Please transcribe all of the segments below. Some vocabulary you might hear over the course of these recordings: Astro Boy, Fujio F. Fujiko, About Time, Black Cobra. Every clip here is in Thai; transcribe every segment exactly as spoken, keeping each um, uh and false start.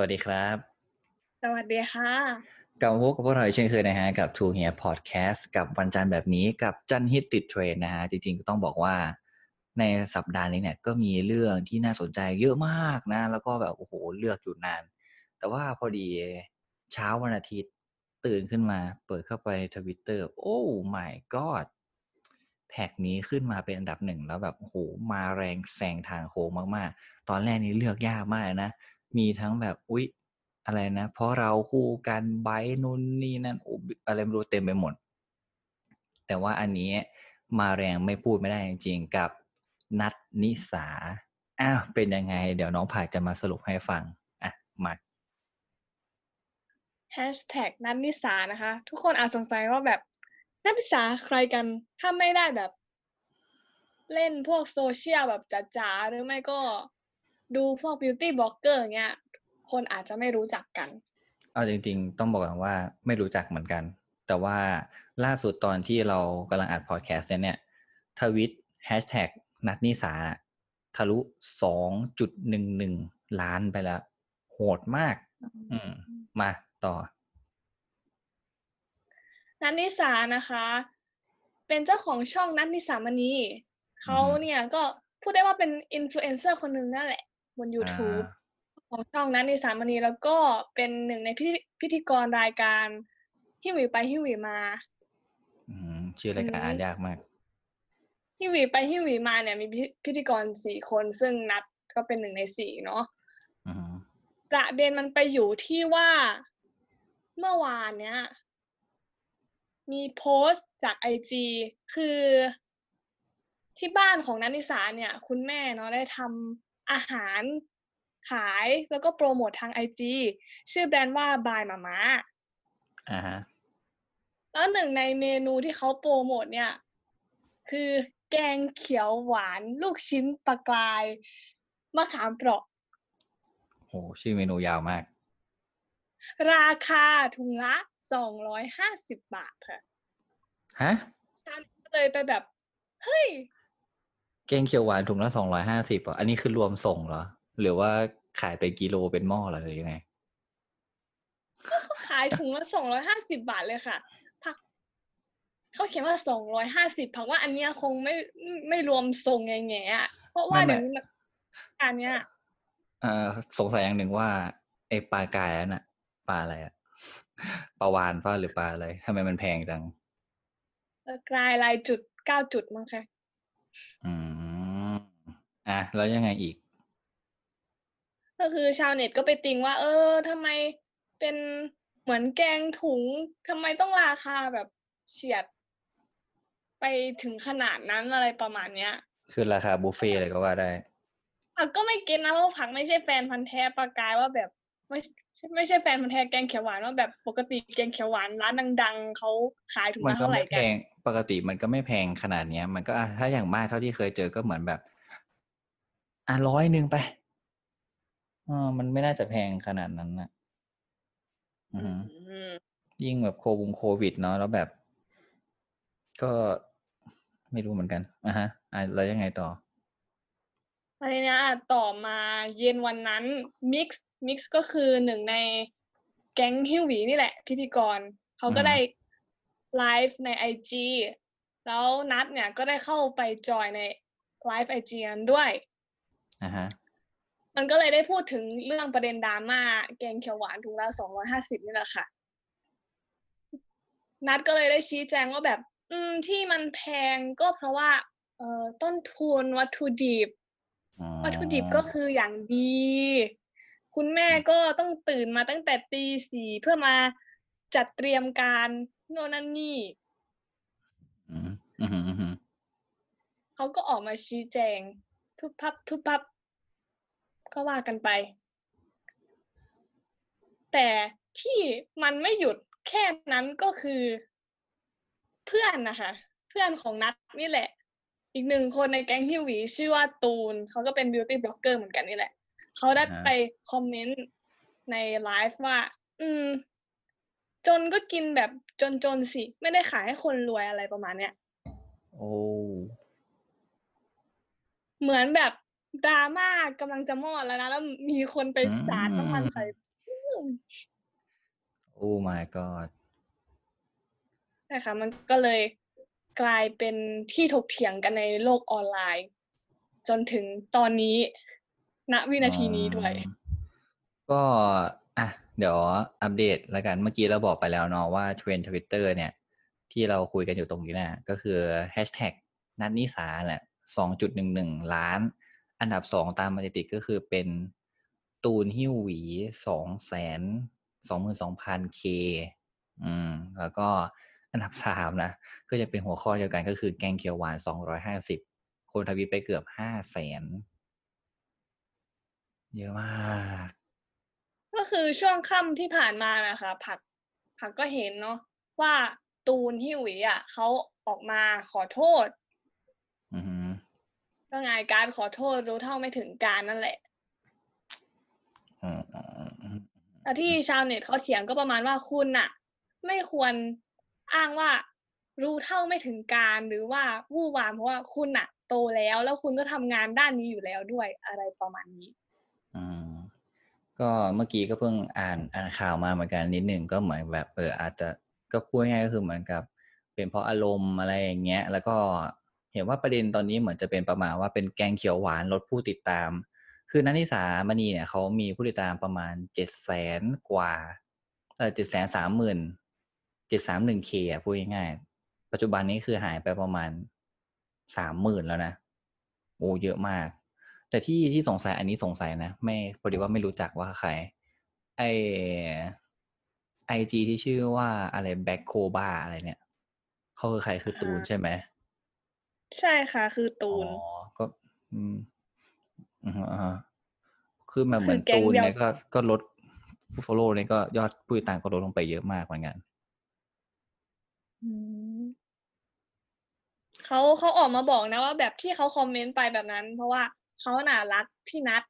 สวัสดีครับสวัสดีค่ะกลับมาพบกับพวกเราอีกเช่นเคยนะฮะกับทูเฮียพอดแคสต์กับวันจันทร์แบบนี้กับจันทร์ฮิตติดเทรนด์นะฮะจริงๆก็ต้องบอกว่าในสัปดาห์นี้เนี่ยก็มีเรื่องที่น่าสนใจเยอะมากนะแล้วก็แบบโอ้โหเลือกอยู่นานแต่ว่าพอดีเช้าวันอาทิตย์ตื่นขึ้นมาเปิดเข้าไป Twitter โอ้ my god แท็กนี้ขึ้นมาเป็นอันดับหนึ่งแล้วแบบโอ้โหมาแรงแซงทางโค้งมากๆตอนแรกนี้เลือกยากมากนะมีทั้งแบบอุ๊ยอะไรนะเพราะเราคู่กันไบท์นู่นนี่นั่นอะไรไม่รู้เต็มไปหมดแต่ว่าอันนี้มาแรงไม่พูดไม่ได้จริงๆกับนัทนิสาอ้าวเป็นยังไงเดี๋ยวน้องผาจะมาสรุปให้ฟังอ่ะมาแฮชแท็กนัทนิสานะคะทุกคนอาจสงสัยว่าแบบนัทนิสาใครกันถ้าไม่ได้แบบเล่นพวกโซเชียลแบบจ๋าๆหรือไม่ก็ดูพวกบิวตี้บล็อกเกอร์เงี้ยคนอาจจะไม่รู้จักกันเอาจริงๆต้องบอกก่อนว่าไม่รู้จักเหมือนกันแต่ว่าล่าสุดตอนที่เรากำลังอัดพอดแคสต์เนี่ยทวิตแฮชแท็กนัทนิสาทะลุ สองจุดหนึ่งหนึ่ง ล้านไปแล้วโหดมากอืมมาต่อนัทนิสานะคะเป็นเจ้าของช่องนัทนิสามณีเขาเนี่ยก็พูดได้ว่าเป็นอินฟลูเอนเซอร์คนหนึ่งนั่นแหละบน YouTube ของช่องนัทนิสามณีแล้วก็เป็นหนึ่งในพิธีกรรายการฮิวิไปฮิวิมาชื่อรายการอ่านยากมากฮิวิไปฮิวิมาเนี่ยมีพิธีกรสี่คนซึ่งนัทก็เป็นหนึ่งในสี่เนาะประเด็นมันไปอยู่ที่ว่าเมื่อวานเนี้ยมีโพสต์จาก ไอ จี คือที่บ้านของนัทนิสาเนี่ยคุณแม่เนาะได้ทำอาหารขายแล้วก็โปรโมททาง ไอ จี ชื่อแบรนด์ว่า By Mama อ่าฮะแล้วหนึ่งในเมนูที่เขาโปรโมทเนี่ยคือแกงเขียวหวานลูกชิ้นปลากรายมะขามเปราะโหชื่อเมนูยาวมากราคาถุงละสองร้อยห้าสิบบาทค่ะฮะฉันเลยไปแบบเฮ้ยแกงเขียวหวานถุงละสองร้อยห้าสิบอ่ะอันนี้คือรวมส่งเหรอหรือว่าขายเป็นกิโลเป็นหม้อเหรอหรือยังไงก็เขาขายถุงละสองร้อยห้าสิบบาทเลยค่ะผักเขาเขียนว่าสองร้อยห้าสิบผักว่าอันเนี้ยคงไม่ไม่รวมส่งแง่ๆอ่ะเพราะว่าเดี๋ยวอันเนี้ยเอ่อสงสัยอย่างหนึ่งว่าไอ้ปลากายนั่นอ่ะปลาอะไรอ่ะปลาวานป่ะหรือปลาอะไรทำไมมันแพงจังกลายลายจุดเก้าจุดมั้งค่ะอืมอ่ะแล้วยังไงอีกก็คือชาวเน็ตก็ไปติงว่าเออทำไมเป็นเหมือนแกงถุงทำไมต้องราคาแบบเฉียดไปถึงขนาดนั้นอะไรประมาณเนี้ยคือราคาบุฟเฟ่ต์อะไรก็ว่าได้ผักก็ไม่เก็ตนะเพราะผักไม่ใช่แฟนพันธุ์แท้ปลากายว่าแบบไม่ไม่ใช่แฟนมันแทนแกงเขียวหวานว่าแบบปกติแกงเขียวหวานร้านดังๆเขาขายถุงละเท่าไหร่กันปกติมันก็ไม่แพงขนาดนี้มันก็ถ้าอย่างมากเท่าที่เคยเจอก็เหมือนแบบอ่ะร้อยหนึ่งไปอ๋อมันไม่น่าจะแพงขนาดนั้นนะอือยิ่งแบบโควงโควิดเนาะแล้วแบบก็ไม่รู้เหมือนกันอ่ะฮะอ่ะแล้วยังไงต่ออะไรนะต่อมาเย็นวันนั้นมิกซ์มิกซ์ก็คือหนึ่งในแก๊งฮิวหวีนี่แหละพิธีกรเขาก็ได้ไลฟ์ใน ไอ จี แล้วนัทเนี่ยก็ได้เข้าไปจอยในไลฟ์ ไอ จี นั้นด้วยอ่าฮะมันก็เลยได้พูดถึงเรื่องประเด็นดราม่าแกงเขียวหวานถุงละสองร้อยห้าสิบนี่แหละค่ะนัทก็เลยได้ชี้แจงว่าแบบอืมที่มันแพงก็เพราะว่าเอ่อต้นทุนวัตถุดิบวัตถุดิบก็คืออย่างดีคุณแม่ก็ต้องตื่นมาตั้งแต่ตีสี่เพื่อมาจัดเตรียมการโน่นนั่นนี่เขาก็ออกมาชี้แจงทุบพับทุบพับก็ว่ากันไปแต่ที่มันไม่หยุดแค่นั้นก็คือเพื่อนนะคะเพื่อนของนัทนี่แหละอีกหนึ่งคนในแก๊งฮิวหวีชื่อว่าตูนเขาก็เป็นบิวตี้บล็อกเกอร์เหมือนกันนี่แหละเขาได้ไปคอมเมนต์ในไลฟ์ว่าอืมจนก็กินแบบจนๆสิไม่ได้ขายให้คนรวยอะไรประมาณเนี้ยโอ้เหมือนแบบดราม่ากำลังจะมอดแล้วนะแล้วมีคนไปสาดน้ำมันใส่ โอ้ my god นะคะมันก็เลยกลายเป็นที่ถกเถียงกันในโลกออนไลน์จนถึงตอนนี้ณวินาทีนี้ด้วยก็อ่ะเดี๋ยวอัปเดตละกันเมื่อกี้เราบอกไปแล้วเนาะว่าเทรนด์ Twitter เนี่ยที่เราคุยกันอยู่ตรงนี้นะก็คือ hashtag นัทนิสาแหละ สองจุดหนึ่งหนึ่ง ล้านอันดับสองตามมาติดก็คือเป็นตูนหิ้วหวี สองแสนสองหมื่นสองพัน เค อืมแล้วก็อันดับสามนะก็จะเป็นหัวข้อเดียวกันก็คือแกงเขียวหวานสองร้อยห้าสิบคนทวีตไปเกือบ ห้าแสน เยอะมากก็คือช่วงค่ำที่ผ่านมานะคะผักผักก็เห็นเนาะว่าตูนฮิวิอ่ะเขาออกมาขอโทษอือฮึก็ไงการขอโทษรู้เท่าไม่ถึงการนั่นแหละอือแต่ที่ชาวเน็ตเขาเถียงก็ประมาณว่าคุณน่ะไม่ควรอ้างว่ารู้เท่าไม่ถึงการหรือว่าวู่วามเพราะว่าคุณน่ะโตแล้วแล้วคุณก็ทำงานด้านนี้อยู่แล้วด้วยอะไรประมาณนี้อือก็เมื่อกี้ก็เพิ่งอ่านอ่านข่าวมาเหมือนกันนิดนึงก็เหมือนแบบเอออาจจะก็พูดง่ายก็คือเหมือนกับเป็นเพราะอารมณ์อะไรอย่างเงี้ยแล้วก็เห็นว่าประเด็นตอนนี้เหมือนจะเป็นประมาณว่าเป็นแกงเขียวหวานลดผู้ติดตามคือนัทนิสามณีเนี่ยเขามีผู้ติดตามประมาณ เจ็ดแสน กว่าเอ่อ เจ็ดแสนสามหมื่นเจ็ดร้อยสามสิบเอ็ด เค อ่ะพูดง่ายๆปัจจุบันนี้คือหายไปประมาณ สามหมื่น แล้วนะโอ้เยอะมากแต่ที่ที่สงสัยอันนี้สงสัยนะไม่พอดีว่าไม่รู้จักว่าใครไอไอ จี ที่ชื่อว่าอะไร Black Cobra อะไรเนี่ยเขาคือใครคือตูนใช่ไหมใช่ค่ะคือตูนอ๋อก็อืมอือคือแบบเหมือนตูนเนี่ยก็ก็ลดผู้ follow เนี่ยก็ยอดผู้ติดตามก็ลดลงไปเยอะมากเหมือนกันเขาเขาออกมาบอกนะว่าแบบที่เขาคอมเมนต์ไปแบบนั้นเพราะว่าเขาน่ารักพี่นัท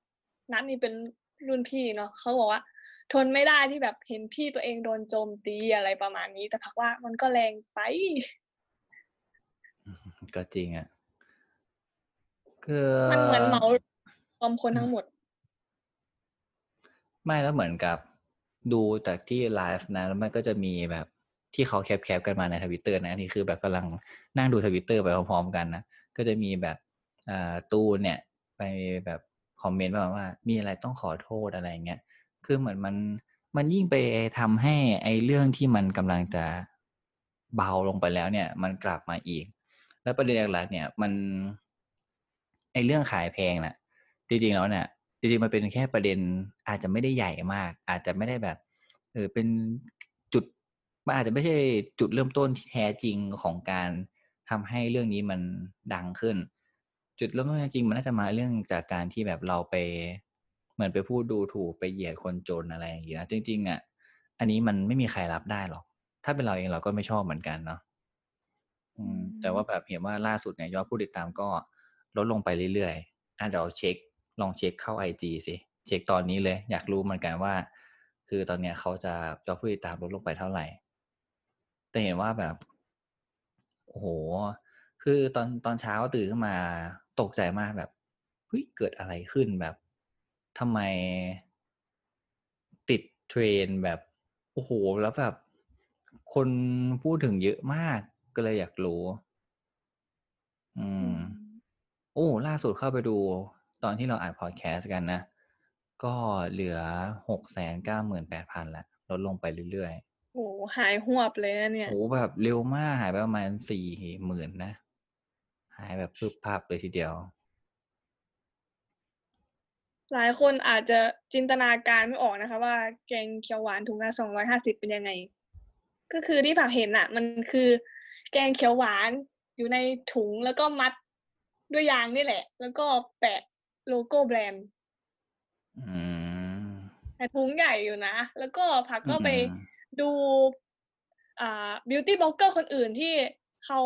นัทนี่เป็นรุ่นพี่เนาะเขาบอกว่าทนไม่ได้ที่แบบเห็นพี่ตัวเองโดนโจมตีอะไรประมาณนี้แต่พักว่ามันก็แรงไปก็จริงอ่ะคือมันเหมือนเหมารวมคนทั้งหมดไม่แล้วเหมือนกับดูจากที่ไลฟ์นะแล้วมันก็จะมีแบบที่เขาแคปๆกันมาใน Twitter นะนี่คือแบบกำลังนั่งดู Twitter ไปพร้อมๆกันนะก็จะมีแบบอ่าตูนเนี่ยไปแบบคอมเมนต์ว่าว่ามีอะไรต้องขอโทษอะไรอย่างเงี้ยคือเหมือนมันมันยิ่งไปทำให้ไอ้เรื่องที่มันกำลังจะเบาลงไปแล้วเนี่ยมันกลับมาอีกแล้วประเด็นหลักๆเนี่ยมันไอ้เรื่องขายแพงน่ะจริงๆแล้วเนี่ยจริงๆมันเป็นแค่ประเด็นอาจจะไม่ได้ใหญ่มากอาจจะไม่ได้แบบเออเป็นจุดมันอาจจะไม่ใช่จุดเริ่มต้นที่แท้จริงของการทำให้เรื่องนี้มันดังขึ้นจุดเริ่มต้นจริงมันน่าจะมาเรื่องจากการที่แบบเราไปเหมือนไปพูดดูถูกไปเหยียดคนจนอะไรอย่างงี้นะจริงๆอ่ะอันนี้มันไม่มีใครรับได้หรอกถ้าเป็นเราเองเราก็ไม่ชอบเหมือนกันเนาะอืมแต่ว่าแบบเห็นว่าล่าสุดเนี่ยยอดผู้ติดตามก็ลดลงไปเรื่อยๆอ่ะเดี๋ยวเช็คลองเช็คเข้า ไอ จี สิเช็คตอนนี้เลยอยากรู้เหมือนกันว่าคือตอนเนี้ยเขาจะยอดผู้ติดตามลดลงไปเท่าไหร่แต่เห็นว่าแบบโอ้โหคือตอนตอนเช้าตื่นขึ้นมาตกใจมากแบบเฮ้ยเกิดอะไรขึ้นแบบทำไมติดเทรนแบบโอ้โหแล้วแบบคนพูดถึงเยอะมากก็เลยอยากรู้อืมโอ้ล่าสุดเข้าไปดูตอนที่เราอ่านพอดแคสต์กันนะก็เหลือ หกแสนเก้าหมื่นแปดพัน ละลดลงไปเรื่อยๆโอ้หายหวบเลยนะเนี่ยโอ้แบบเร็วมากหายไปประมาณ สี่หมื่น นะหายแบบพึบพับเลยทีเดียวหลายคนอาจจะจินตนาการไม่ออกนะคะว่าแกงเขียวหวานถุงละสองร้อยห้าสิบเป็นยังไงก็คือที่ผักเห็นน่ะมันคือแกงเขียวหวานอยู่ในถุงแล้วก็มัดด้วยยางนี่แหละแล้วก็แปะโลโก้แบรนด์อืมแต่ถุงใหญ่อยู่นะแล้วก็ผักก็ไปดูอ่าบิวตี้บล็อกเกอร์คนอื่นที่เค้า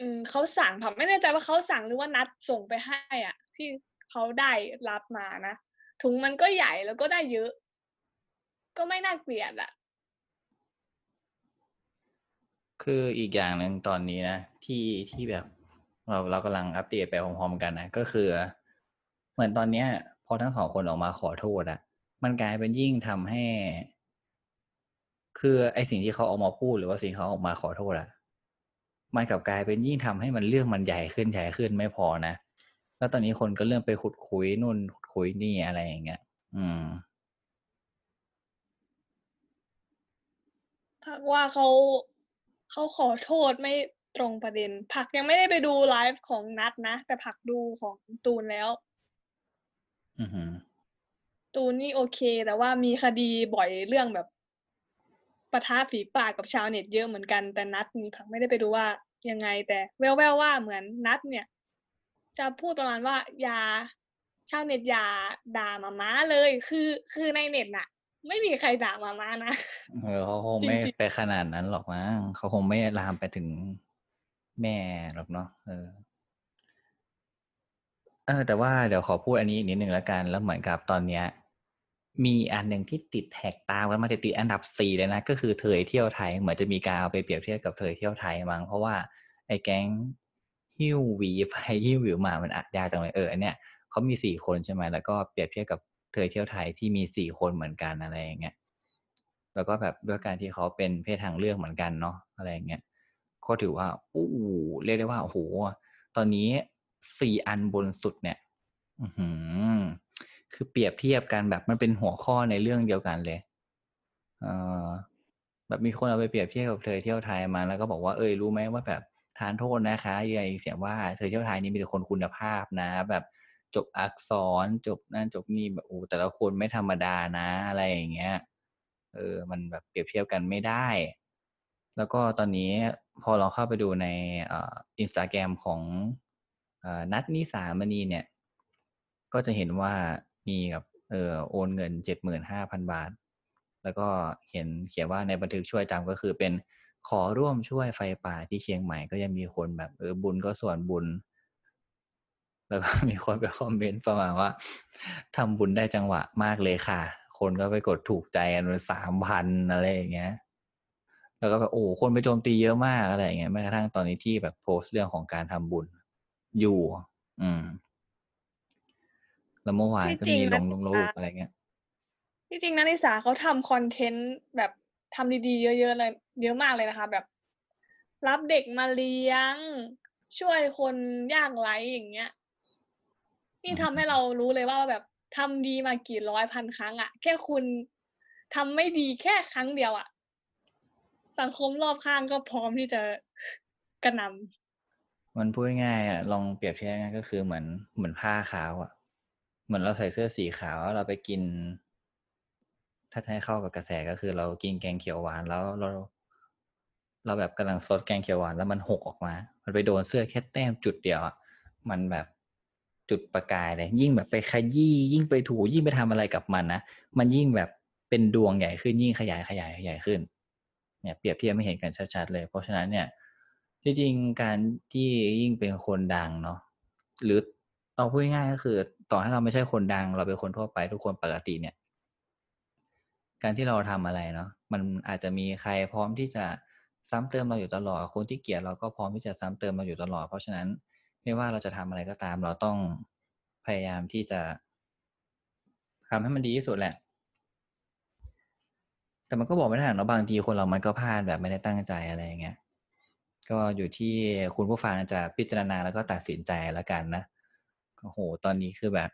อืมเค้าสั่งผักไม่แน่ใจว่าเค้าสั่งหรือว่านัดส่งไปให้อ่ะที่เขาได้รับมานะถุงมันก็ใหญ่แล้วก็ได้เยอะก็ไม่น่าเกลียดอ่ะคืออีกอย่างหนึ่งตอนนี้นะที่ที่แบบเราเรากำลังอัปเดตไปพร้อมๆกันนะก็คือเหมือนตอนเนี้ยพอทั้งสองคนออกมาขอโทษอ่ะ มันกลายเป็นยิ่งทำให้คือไอสิ่งที่เขาออกมาพูดหรือว่าสิ่งเขาออกมาขอโทษอะมันกลับกลายเป็นยิ่งทำให้มันเรื่องมันใหญ่ขึ้นใหญ่ขึ้นไม่พอนะแล้วตอนนี้คนก็เริ่มไปขุดคุยนู่นขุดคุยนี่อะไรอย่างเงี้ยอืมพักว่าเขาเขาขอโทษไม่ตรงประเด็นผักยังไม่ได้ไปดูไลฟ์ของนัทนะแต่ผักดูของตูนแล้วอือหือตูนนี่โอเคแต่ว่ามีคดีบ่อยเรื่องแบบปะทะฝีปากกับชาวเน็ตเยอะเหมือนกันแต่นัทนี่ผักไม่ได้ไปดูว่ายังไงแต่แว่วๆว่าเหมือนนัทเนี่ยจะพูดประมาณว่าอย่าชาวเน็ตอย่าด่าหมาม้าเลยคือคือในเน็ตน่ะไม่มีใครด่าหมาม้านะเออเขาคงไม่ไปขนาดนั้นหรอกมั้งเขาคงไม่ลามไปถึงแม่หรอกเนาะเออเออแต่ว่าเดี๋ยวขอพูดอันนี้นิดนึงละกันแล้วเหมือนกับตอนเนี้ยมีอันหนึ่งที่ติดแท็กตามกันมาติดอันดับสี่เลยนะก็คือเธอเที่ยวไทยเหมือนจะมีการเอาไปเปรียบเทียบกับเธอเที่ยวไทยมั้งเพราะว่าไอ้แก๊งฮิ้วหวีไปฮิ้วหวีมามันอัดยาจังเลยเอออันเนี้ยเขามีสี่คนใช่ไหมแล้วก็เปรียบเทียบกับเธอเที่ยวไทยที่มีสี่คนเหมือนกันอะไรอย่างเงี้ยแล้วก็แบบด้วยการที่เขาเป็นเพศทางเลือกเหมือนกันเนาะอะไรอย่างเงี้ยก็ถือว่าโอ้โหเรียกได้ว่าโอ้โหตอนนี้สี่อันบนสุดเนี่ยคือเปรียบเทียบกันแบบมันเป็นหัวข้อในเรื่องเดียวกันเลยเอ่อแบบมีคนเอาไปเปรียบเทียบกับเธอเที่ยวไทยมาแล้วก็บอกว่าเอ้ยรู้ไหมว่าแบบทานโทษนะคะเย่เสียงว่าเธอเที่ยวไทยนี่มีแต่คนคุณภาพนะแบบจบอักษรจบนั่นจบนี่แบบโอ้แต่ละคนไม่ธรรมดานะอะไรอย่างเงี้ยเออมันแบบเปรียบเทียบกันไม่ได้แล้วก็ตอนนี้พอเราเข้าไปดูในเอ่อ Instagram ของเอ่อนัทนิสามณีเนี่ยก็จะเห็นว่ามีกับเอ่อโอนเงิน เจ็ดหมื่นห้าพัน บาทแล้วก็เขียนเขียนว่าในบันทึกช่วยตามก็คือเป็นขอร่วมช่วยไฟป่าที่เชียงใหม่ก็ยังมีคนแบบเออบุญก็ส่วนบุญแล้วก็มีคนไปคอมเมนต์ประมาณว่าทำบุญได้จังหวะมากเลยค่ะคนก็ไปกดถูกใจกันเป็น สามพัน อะไรอย่างเงี้ยแล้วก็แบบโอ้คนไปโจมตีเยอะมากอะไรอย่างเงี้ยแม้กระทั่งตอนนี้ที่แบบโพสต์เรื่องของการทำบุญอยู่อืมแล้วเมื่อวานก็มีลงลงรูปอะไรเงี้ยที่จริงนัทนิสาเขาทำคอนเทนต์แบบทำดีๆเยอะๆเลยเยอะมากเลยนะคะแบบรับเด็กมาเลี้ยงช่วยคนยากไร้อย่างเงี้ยนี่ทำให้เรารู้เลยว่าแบบทำดีมากี่ร้อยพันครั้งอะแค่คุณทำไม่ดีแค่ครั้งเดียวอะสังคมรอบข้างก็พร้อมที่จะกระหน่ำมันพูดง่ายอ่ะลองเปรียบเทียบง่ายก็คือเหมือนเหมือนผ้าขาวอ่ะเหมือนเราใส่เสื้อสีขาวเราไปกินถ้าให้เข้ากับกระแสก็คือเรากินแกงเขียวหวานแล้วเราเราแบบกำลังซดแกงเขียวหวานแล้วมันหกออกมามันไปโดนเสื้อแค่แต้มจุดเดียวอ่ะมันแบบจุดประกายเลยยิ่งแบบไปขยี้ยิ่งไปถูยิ่งไปทำอะไรกับมันนะมันยิ่งแบบเป็นดวงใหญ่ขึ้นยิ่งขยายขยายขยายขึ้นเนี่ยเปรียบเทียบไม่เห็นกันชัดๆเลยเพราะฉะนั้นเนี่ยจริงๆการที่ยิ่งเป็นคนดังเนาะหรือเอาพูดง่ายก็คือต่อให้เราไม่ใช่คนดังเราเป็นคนทั่วไปทุกคนปกติเนี่ยการที่เราทำอะไรเนาะมันอาจจะมีใครพร้อมที่จะซ้ำเติมเราอยู่ตลอดคนที่เกลียดเราก็พร้อมที่จะซ้ำเติมเราอยู่ตลอดเพราะฉะนั้นไม่ว่าเราจะทำอะไรก็ตามเราต้องพยายามที่จะทำให้มันดีที่สุดแหละแต่มันก็บอกไม่ได้หรอกเนาะบางทีคนเรามันก็พลาดแบบไม่ได้ตั้งใจอะไรอย่างเงี้ยก็อยู่ที่คุณผู้ฟังจะพิจารณาแล้วก็ตัดสินใจแล้วกันนะโอ้โหตอนนี้คือแบบ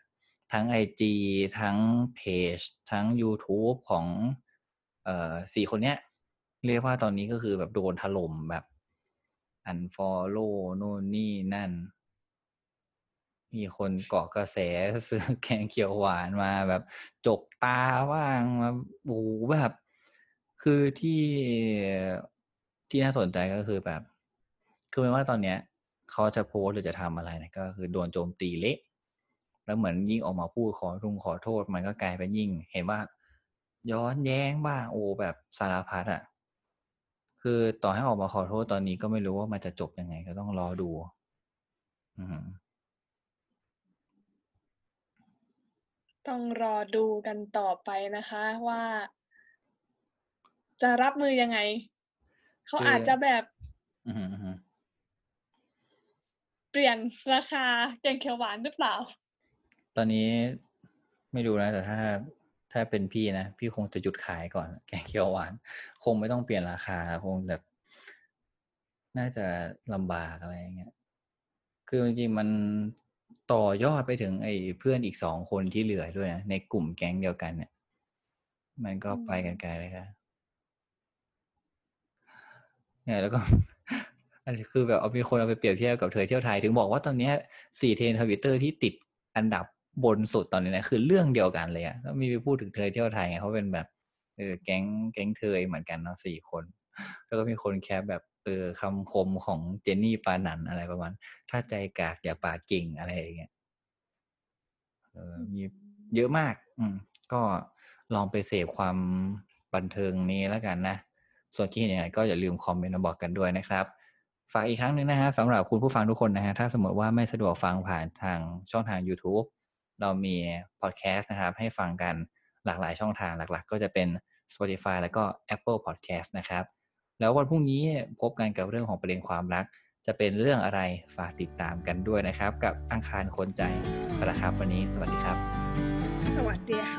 ทั้ง ไอ จี ทั้งเพจทั้ง YouTube ของเอ่อสี่คนเนี้ยเรียกว่าตอนนี้ก็คือแบบโดนถล่มแบบอันฟอลโล่โน่นนี่นั่นมีคนเกาะกระแสซื้อแกงเขียวหวานมาแบบจกตาว่างมาโอ้แบบคือที่ที่น่าสนใจก็คือแบบคือไม่ว่าตอนเนี้ยเขาจะโพสหรือจะทำอะไรเนี่ยก็คือโดนโจมตีเละแล้วเหมือนยิ่งออกมาพูดขอรุงขอโทษมันก็กลายเป็นยิ่งเห็นว่าย้อนแย้งบ้างโอ้แบบสารพัดอ่ะคือต่อให้ออกมาขอโทษตอนนี้ก็ไม่รู้ว่ามันจะจบยังไงก็ต้องรอดูต้องรอดูกันต่อไปนะคะว่าจะรับมือยังไงเขาอาจจะแบบเปลี่ยนราคาแกงเขียวหวานหรือเปล่าตอนนี้ไม่รู้นะแต่ถ้า ถ้าเป็นพี่นะพี่คงจะหยุดขายก่อนแกงเขียวหวานคงไม่ต้องเปลี่ยนราคาคงแบบน่าจะลำบากอะไรอย่างเงี้ยคือจริงๆมันต่อยอดไปถึงไอ้เพื่อนอีกสองคนที่เหลือด้วยนะในกลุ่มแก๊งเดียวกันเนี่ยมันก็ไปกันไกลเลยค่ะเนี่ยแล้วก็อันนี้คือแบบเอามีคนเอาไปเปรียบเทียบกับเธอเที่ยวไทยถึงบอกว่าตอนนี้สี่เทรนด์ทวิตเตอร์ที่ติดอันดับบนสุดตอนนี้นะคือเรื่องเดียวกันเลยอะแล้วมีไปพูดถึงเธอเที่ยวไทยไงเขาเป็นแบบเออแก๊งแก๊งเธอเหมือนกันเนาะสี่คนแล้วก็มีคนแคปแบบเออคำคมของเจนนี่ปานันอะไรประมาณถ้าใจกากอย่าปากเก่งอะไรอย่างเงี้ยเออมีเยอะมากอืมก็ลองไปเสพความบันเทิงนี้แล้วกันนะส่วนคิดเห็นยังไงก็อย่าลืมคอมเมนต์มาบอกกันด้วยนะครับฝากอีกครั้งหนึ่งนะฮะสำหรับคุณผู้ฟังทุกคนนะฮะถ้าสมมติว่าไม่สะดวกฟังผ่านทางช่องทาง YouTube เรามีพอดแคสต์นะครับให้ฟังกันหลากหลายช่องทางหลักๆก็จะเป็น Spotify แล้วก็ Apple Podcast นะครับแล้ววันพรุ่งนี้พบกันกับเรื่องของประเด็นความรักจะเป็นเรื่องอะไรฝากติดตามกันด้วยนะครับกับอังคารคนใจสวัสดีครับวันนี้สวัสดีครับสวัสดีค่ะ